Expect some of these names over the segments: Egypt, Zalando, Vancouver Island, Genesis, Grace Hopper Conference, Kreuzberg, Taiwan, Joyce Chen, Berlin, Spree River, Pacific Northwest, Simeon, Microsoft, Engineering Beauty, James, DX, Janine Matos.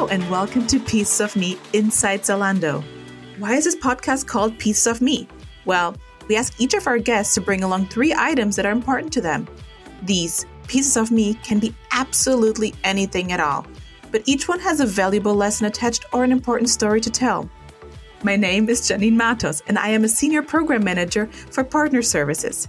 Hello and welcome to Piece of Me Inside Zalando. Why is this podcast called Piece of Me? Well, we ask each of our guests to bring along three items that are important to them. These pieces of me can be absolutely anything at all, but each one has a valuable lesson attached or an important story to tell. My name is Janine Matos, and I am a Senior Program Manager for Partner Services.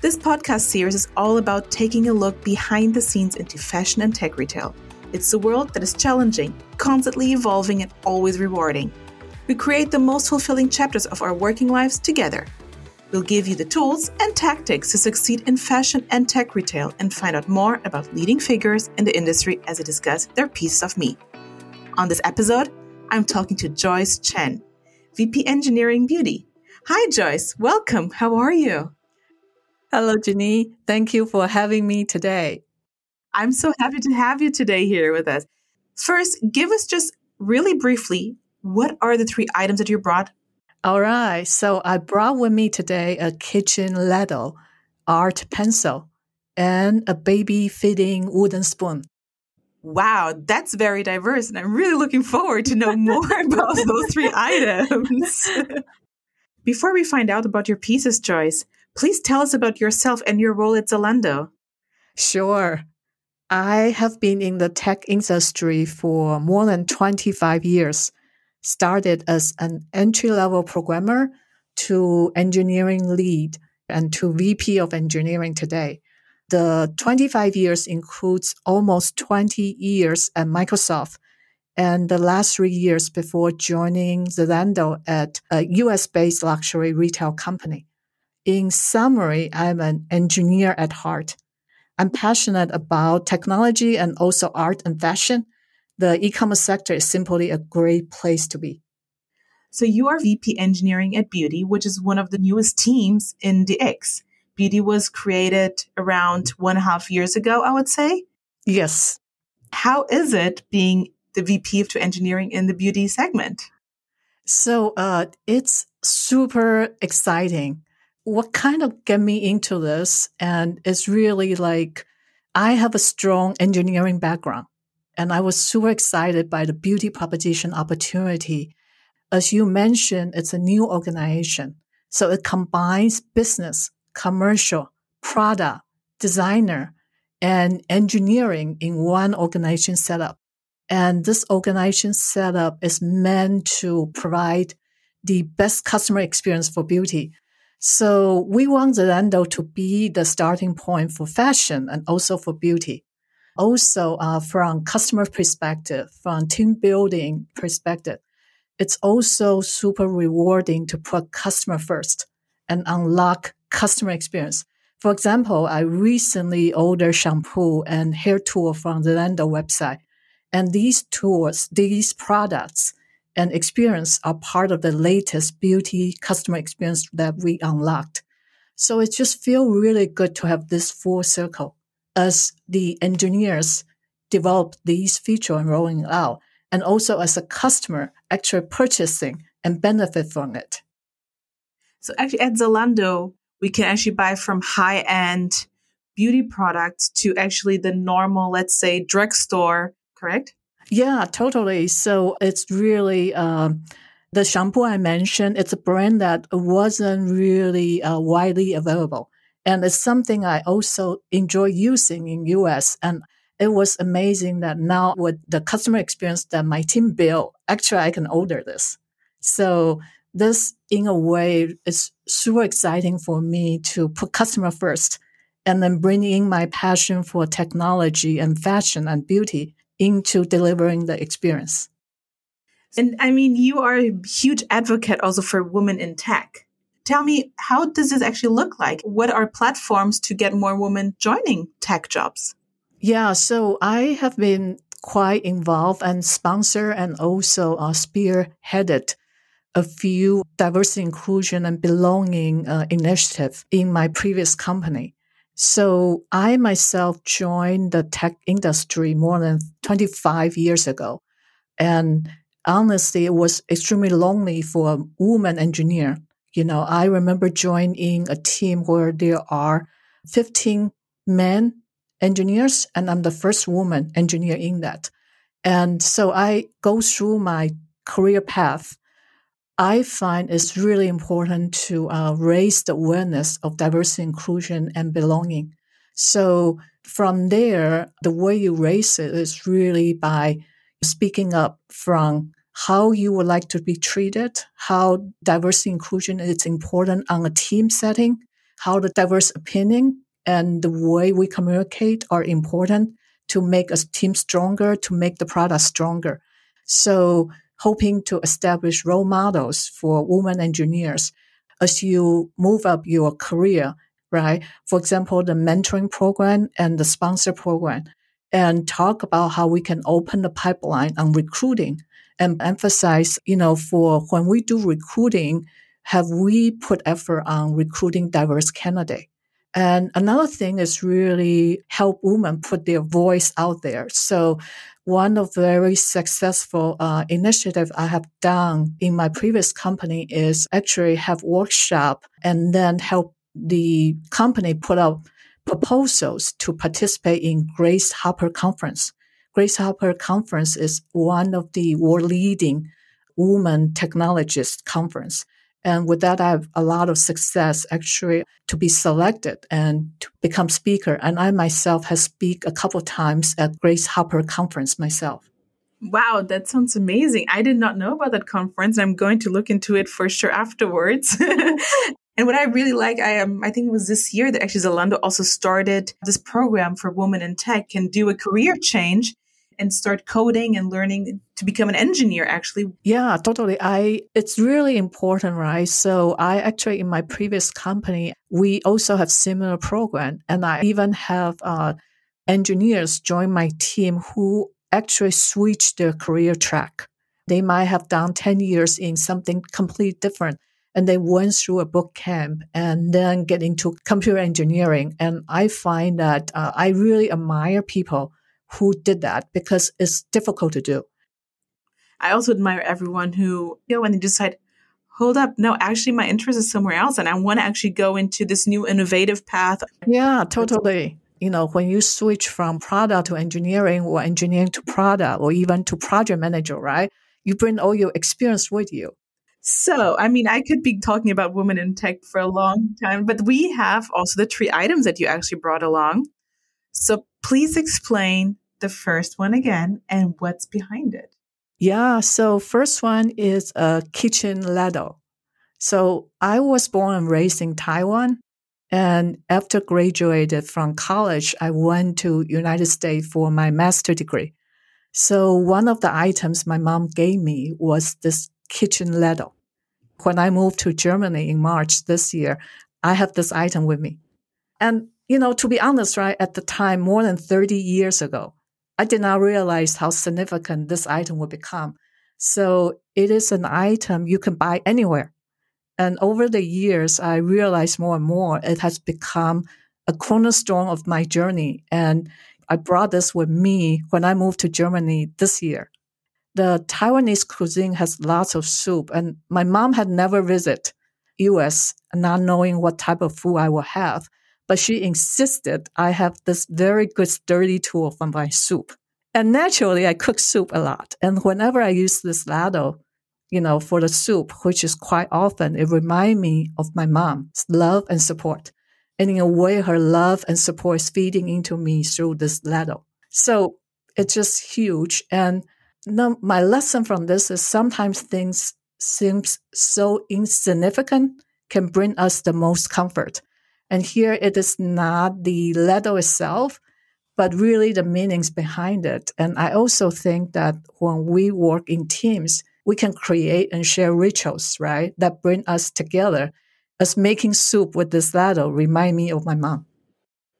This podcast series is all about taking a look behind the scenes into fashion and tech retail. It's a world that is challenging, constantly evolving, and always rewarding. We create the most fulfilling chapters of our working lives together. We'll give you the tools and tactics to succeed in fashion and tech retail and find out more about leading figures in the industry as they discuss their piece of me. On this episode, I'm talking to Joyce Chen, VP Engineering Beauty. Hi, Joyce. Welcome. How are you? Hello, Janine. Thank you for having me today. I'm so happy to have you today here with us. First, give us just really briefly, what are the three items that you brought? All right. So I brought with me today a kitchen ladle, art pencil, and a baby-fitting wooden spoon. Wow, that's very diverse, and I'm really looking forward to know more about those three items. Before we find out about your pieces, Joyce, please tell us about yourself and your role at Zalando. Sure. I have been in the tech industry for more than 25 years. Started as an entry-level programmer to engineering lead and to VP of engineering today. The 25 years includes almost 20 years at Microsoft and the last 3 years before joining Zalando at a US-based luxury retail company. In summary, I'm an engineer at heart. I'm passionate about technology and also art and fashion. The e-commerce sector is simply a great place to be. So you are VP Engineering at Beauty, which is one of the newest teams in DX. Beauty was created around 1.5 years ago, I would say. Yes. How is it being the VP of Engineering in the beauty segment? So it's super exciting. What kind of got me into this, and it's really like I have a strong engineering background. And I was super excited by the beauty proposition opportunity. As you mentioned, it's a new organization. So it combines business, commercial, product, designer, and engineering in one organization setup. And this organization setup is meant to provide the best customer experience for beauty. So we want Zalando to be the starting point for fashion and also for beauty. Also, from customer perspective, from team building perspective, it's also super rewarding to put customer first and unlock customer experience. For example, I recently ordered shampoo and hair tool from the Zalando website. And these tools, these products and experience are part of the latest beauty customer experience that we unlocked. So it just feels really good to have this full circle. As the engineers develop these features and rolling out, and also as a customer actually purchasing and benefit from it. So actually at Zalando, we can actually buy from high-end beauty products to actually the normal, let's say, drugstore, correct? Yeah, totally. So it's really the shampoo I mentioned, it's a brand that wasn't really widely available. And it's something I also enjoy using in US. And it was amazing that now with the customer experience that my team built, actually I can order this. So this, in a way, is super exciting for me to put customer first and then bringing my passion for technology and fashion and beauty into delivering the experience. And I mean, you are a huge advocate also for women in tech. Tell me, how does this actually look like? What are platforms to get more women joining tech jobs? Yeah, so I have been quite involved and sponsor and also spearheaded a few diversity, inclusion, and belonging initiatives in my previous company. So I myself joined the tech industry more than 25 years ago. And honestly, it was extremely lonely for a woman engineer. You know, I remember joining a team where there are 15 men engineers, and I'm the first woman engineer in that. And so I go through my career path. I find it's really important to raise the awareness of diversity, inclusion, and belonging. So from there, the way you raise it is really by speaking up from how you would like to be treated, how diversity inclusion is important on a team setting, how the diverse opinion and the way we communicate are important to make a team stronger, to make the product stronger. So hoping to establish role models for women engineers as you move up your career, right? For example, the mentoring program and the sponsor program, and talk about how we can open the pipeline on recruiting and emphasize, for when we do recruiting, have we put effort on recruiting diverse candidates? And another thing is really help women put their voice out there. So one of the very successful initiatives I have done in my previous company is actually have workshop and then help the company put out proposals to participate in Grace Hopper Conference. Grace Hopper Conference is one of the world-leading women technologist conference. And with that, I have a lot of success actually to be selected and to become speaker. And I myself have speak a couple of times at Grace Hopper Conference myself. Wow, that sounds amazing. I did not know about that conference. I'm going to look into it for sure afterwards. And what I really like, I think it was this year that actually Zalando also started this program for women in tech and do a career change and start coding and learning to become an engineer, actually. Yeah, totally. It's really important, right? So I actually, in my previous company, we also have similar program. And I even have engineers join my team who actually switch their career track. They might have done 10 years in something completely different. And they went through a boot camp and then get into computer engineering. And I find that I really admire people who did that because it's difficult to do. I also admire everyone who, when they decide, hold up, no, actually my interest is somewhere else and I want to actually go into this new innovative path. Yeah, totally. When you switch from product to engineering or engineering to product or even to project manager, right? You bring all your experience with you. So, I could be talking about women in tech for a long time, but we have also the three items that you actually brought along. So please explain the first one again and what's behind it. Yeah, so first one is a kitchen ladle. So I was born and raised in Taiwan. And after graduated from college, I went to United States for my master's degree. So one of the items my mom gave me was this kitchen ladle. When I moved to Germany in March this year, I have this item with me. And to be honest, right, at the time, more than 30 years ago, I did not realize how significant this item would become. So it is an item you can buy anywhere. And over the years, I realized more and more it has become a cornerstone of my journey. And I brought this with me when I moved to Germany this year. The Taiwanese cuisine has lots of soup, and my mom had never visited U.S., not knowing what type of food I would have. But she insisted I have this very good sturdy tool for my soup. And naturally, I cook soup a lot. And whenever I use this ladle, for the soup, which is quite often, it reminds me of my mom's love and support. And in a way, her love and support is feeding into me through this ladle. So it's just huge. And my lesson from this is sometimes things seem so insignificant can bring us the most comfort. And here it is not the ladle itself, but really the meanings behind it. And I also think that when we work in teams, we can create and share rituals, right, that bring us together. As making soup with this ladle remind me of my mom.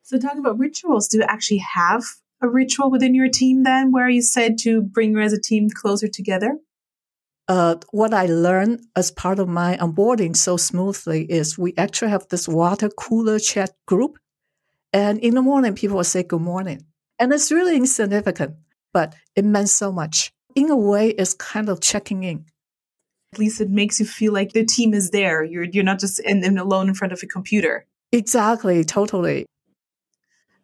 So talking about rituals, do you actually have a ritual within your team then where you said to bring you as a team closer together? What I learned as part of my onboarding so smoothly is we actually have this water cooler chat group. And in the morning, people will say good morning. And it's really insignificant, but it meant so much. In a way, it's kind of checking in. At least it makes you feel like the team is there. You're not just alone in front of a computer. Exactly, totally.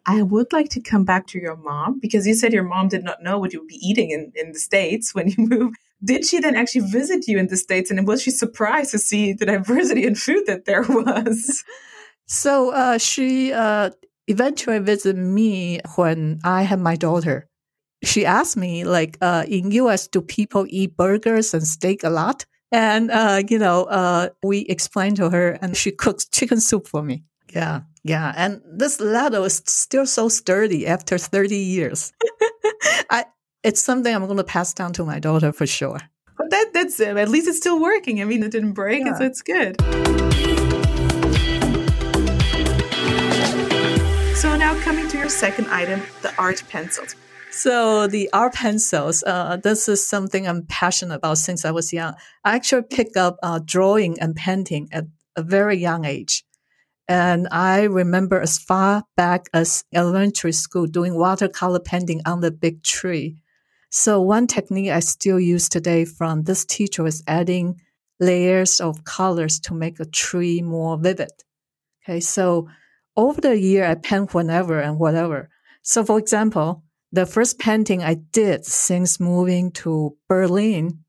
I would like to come back to your mom, because you said your mom did not know what you would be eating in the States when you moved. Did she then actually visit you in the States? And was she surprised to see the diversity in food that there was? So she eventually visited me when I had my daughter. She asked me, like, in U.S., do people eat burgers and steak a lot? And, we explained to her, and she cooked chicken soup for me. Yeah, yeah. And this ladle is still so sturdy after 30 years. It's something I'm going to pass down to my daughter for sure. But that's it. At least it's still working. I mean, it didn't break, yeah. And so it's good. So now coming to your second item, the art pencils. So the art pencils, this is something I'm passionate about since I was young. I actually picked up drawing and painting at a very young age. And I remember as far back as elementary school doing watercolor painting on the big tree. So one technique I still use today from this teacher is adding layers of colors to make a tree more vivid. Okay, so over the year, I paint whenever and whatever. So for example, the first painting I did since moving to Berlin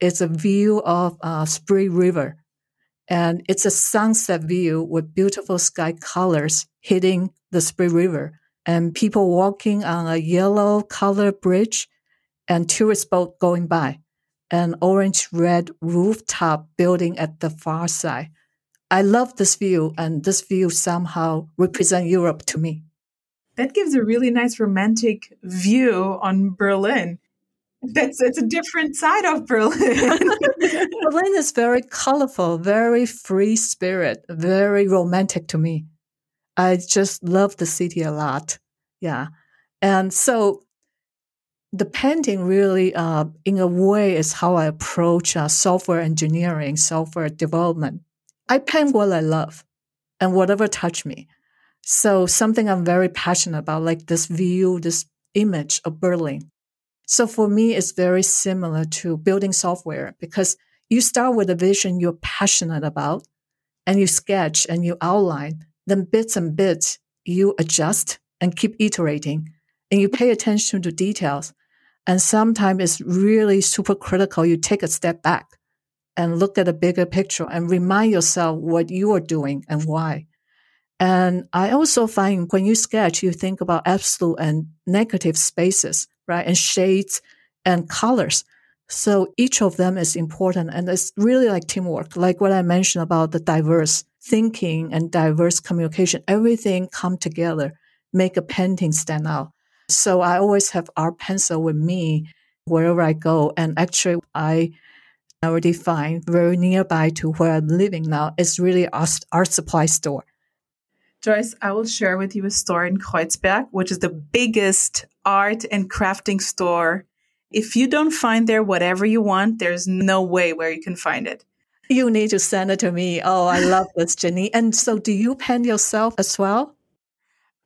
is a view of Spree River. And it's a sunset view with beautiful sky colors hitting the Spree River and people walking on a yellow color bridge and tourist boat going by, an orange-red rooftop building at the far side. I love this view, and this view somehow represents Europe to me. That gives a really nice romantic view on Berlin. That's a different side of Berlin. Berlin is very colorful, very free spirit, very romantic to me. I just love the city a lot. Yeah. And so the painting really, in a way, is how I approach software engineering, software development. I paint what I love and whatever touch me. So something I'm very passionate about, like this view, this image of Berlin. So for me, it's very similar to building software, because you start with a vision you're passionate about, and you sketch and you outline. Then bits and bits, you adjust and keep iterating, and you pay attention to details. And sometimes it's really super critical. You take a step back and look at a bigger picture and remind yourself what you are doing and why. And I also find when you sketch, you think about absolute and negative spaces, right? And shades and colors. So each of them is important. And it's really like teamwork, like what I mentioned about the diverse thinking and diverse communication. Everything come together, make a painting stand out. So I always have art pencil with me wherever I go. And actually, I already find very nearby to where I'm living now. It's really an art supply store. Joyce, I will share with you a store in Kreuzberg, which is the biggest art and crafting store. If you don't find there whatever you want, there's no way where you can find it. You need to send it to me. Oh, I love this, Jenny. And so do you paint yourself as well?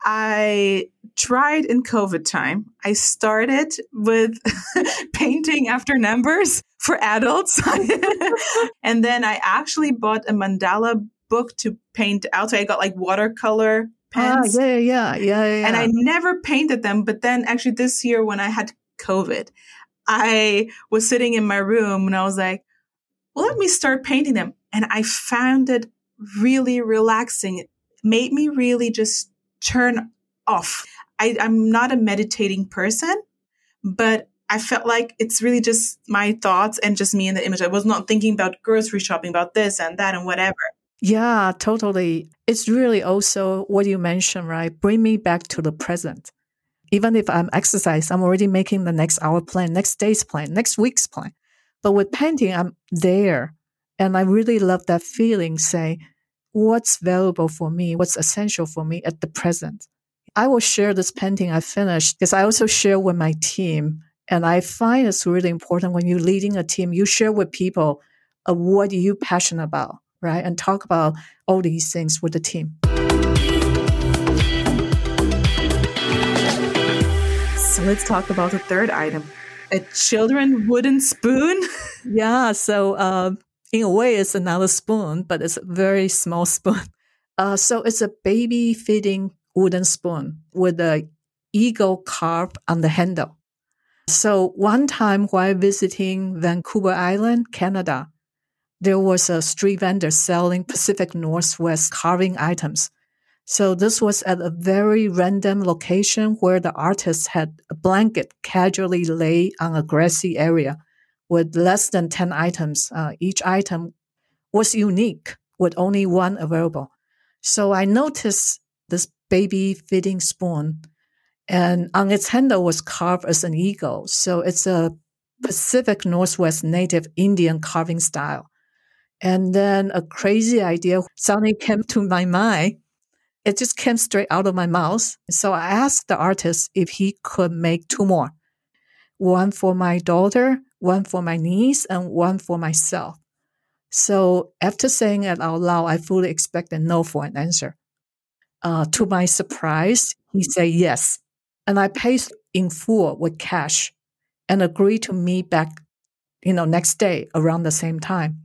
I tried in COVID time. I started with painting after numbers for adults. And then I actually bought a mandala book to paint out. So I got like watercolor pens. Ah, yeah. And I never painted them. But then actually this year when I had COVID, I was sitting in my room and I was like, well, let me start painting them. And I found it really relaxing. It made me really just turn off. I'm not a meditating person, but I felt like it's really just my thoughts and just me in the image. I was not thinking about grocery shopping, about this and that and whatever. Yeah, totally. It's really also what you mentioned, right? Bring me back to the present. Even if I'm exercising, I'm already making the next hour plan, next day's plan, next week's plan. But with painting, I'm there. And I really love that feeling, say, what's valuable for me? What's essential for me at the present? I will share this painting I finished because I also share with my team. And I find it's really important when you're leading a team, you share with people what you're passionate about. Right? And talk about all these things with the team. So let's talk about the third item, a children's wooden spoon. Yeah. So in a way, it's another spoon, but it's a very small spoon. So it's a baby feeding wooden spoon with an eagle carved on the handle. So one time while visiting Vancouver Island, Canada, there was a street vendor selling Pacific Northwest carving items. So this was at a very random location where the artist had a blanket casually laid on a grassy area with less than 10 items. Each item was unique with only one available. So I noticed this baby feeding spoon, and on its handle was carved as an eagle. So it's a Pacific Northwest native Indian carving style. And then a crazy idea suddenly came to my mind. It just came straight out of my mouth. So I asked the artist if he could make two more, one for my daughter, one for my niece, and one for myself. So after saying it out loud, I fully expected no for an answer. To my surprise, he said yes. And I paid in full with cash and agreed to meet back, next day around the same time.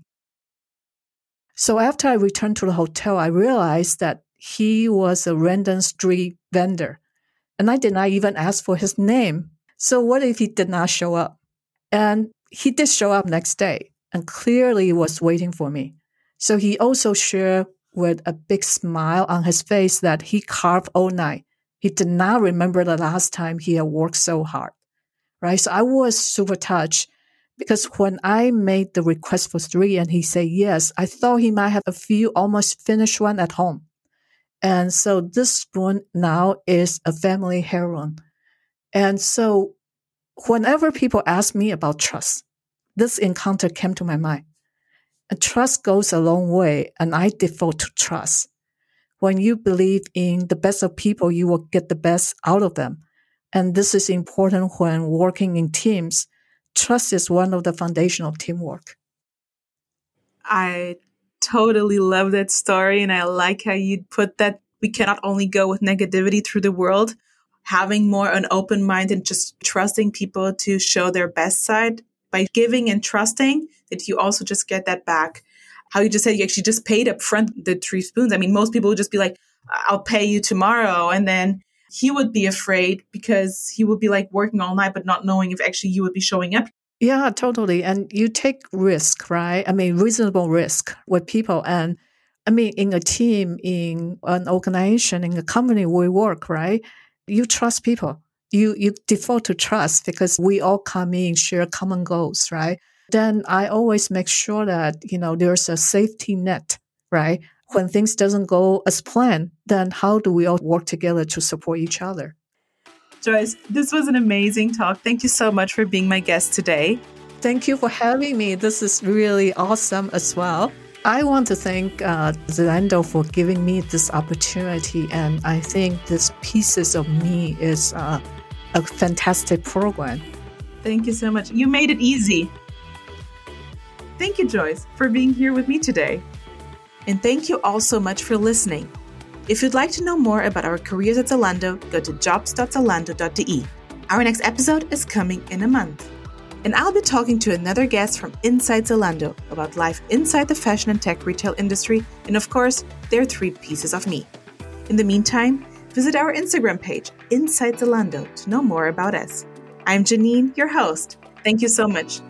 So after I returned to the hotel, I realized that he was a random street vendor, and I did not even ask for his name. So what if he did not show up? And he did show up next day and clearly was waiting for me. So he also shared with a big smile on his face that he carved all night. He did not remember the last time he had worked so hard, right? So I was super touched, because when I made the request for three and he said yes, I thought he might have a few almost finished one at home. And so this spoon now is a family heirloom. And so whenever people ask me about trust, this encounter came to my mind. And trust goes a long way, and I default to trust. When you believe in the best of people, you will get the best out of them. And this is important when working in teams. Trust is one of the foundation of teamwork. I totally love that story, and I like how you put that we cannot only go with negativity through the world. Having more an open mind and just trusting people to show their best side by giving and trusting, that you also just get that back. How you just said you actually just paid up front the three spoons. I mean, most people would just be like, I'll pay you tomorrow. And then he would be afraid because he would be like working all night, but not knowing if actually you would be showing up. Yeah, totally. And you take risk, right? I mean, reasonable risk with people. And I mean, in a team, in an organization, in a company we work, right? You trust people. You default to trust because we all come in, share common goals, right? Then I always make sure that, there's a safety net, right? When things doesn't go as planned, then how do we all work together to support each other? Joyce, this was an amazing talk. Thank you so much for being my guest today. Thank you for having me. This is really awesome as well. I want to thank Zalando for giving me this opportunity. And I think this Pieces of Me is a fantastic program. Thank you so much. You made it easy. Thank you, Joyce, for being here with me today. And thank you all so much for listening. If you'd like to know more about our careers at Zalando, go to jobs.zalando.de. Our next episode is coming in a month. And I'll be talking to another guest from Inside Zalando about life inside the fashion and tech retail industry, and of course, their three pieces of me. In the meantime, visit our Instagram page, Inside Zalando, to know more about us. I'm Janine, your host. Thank you so much.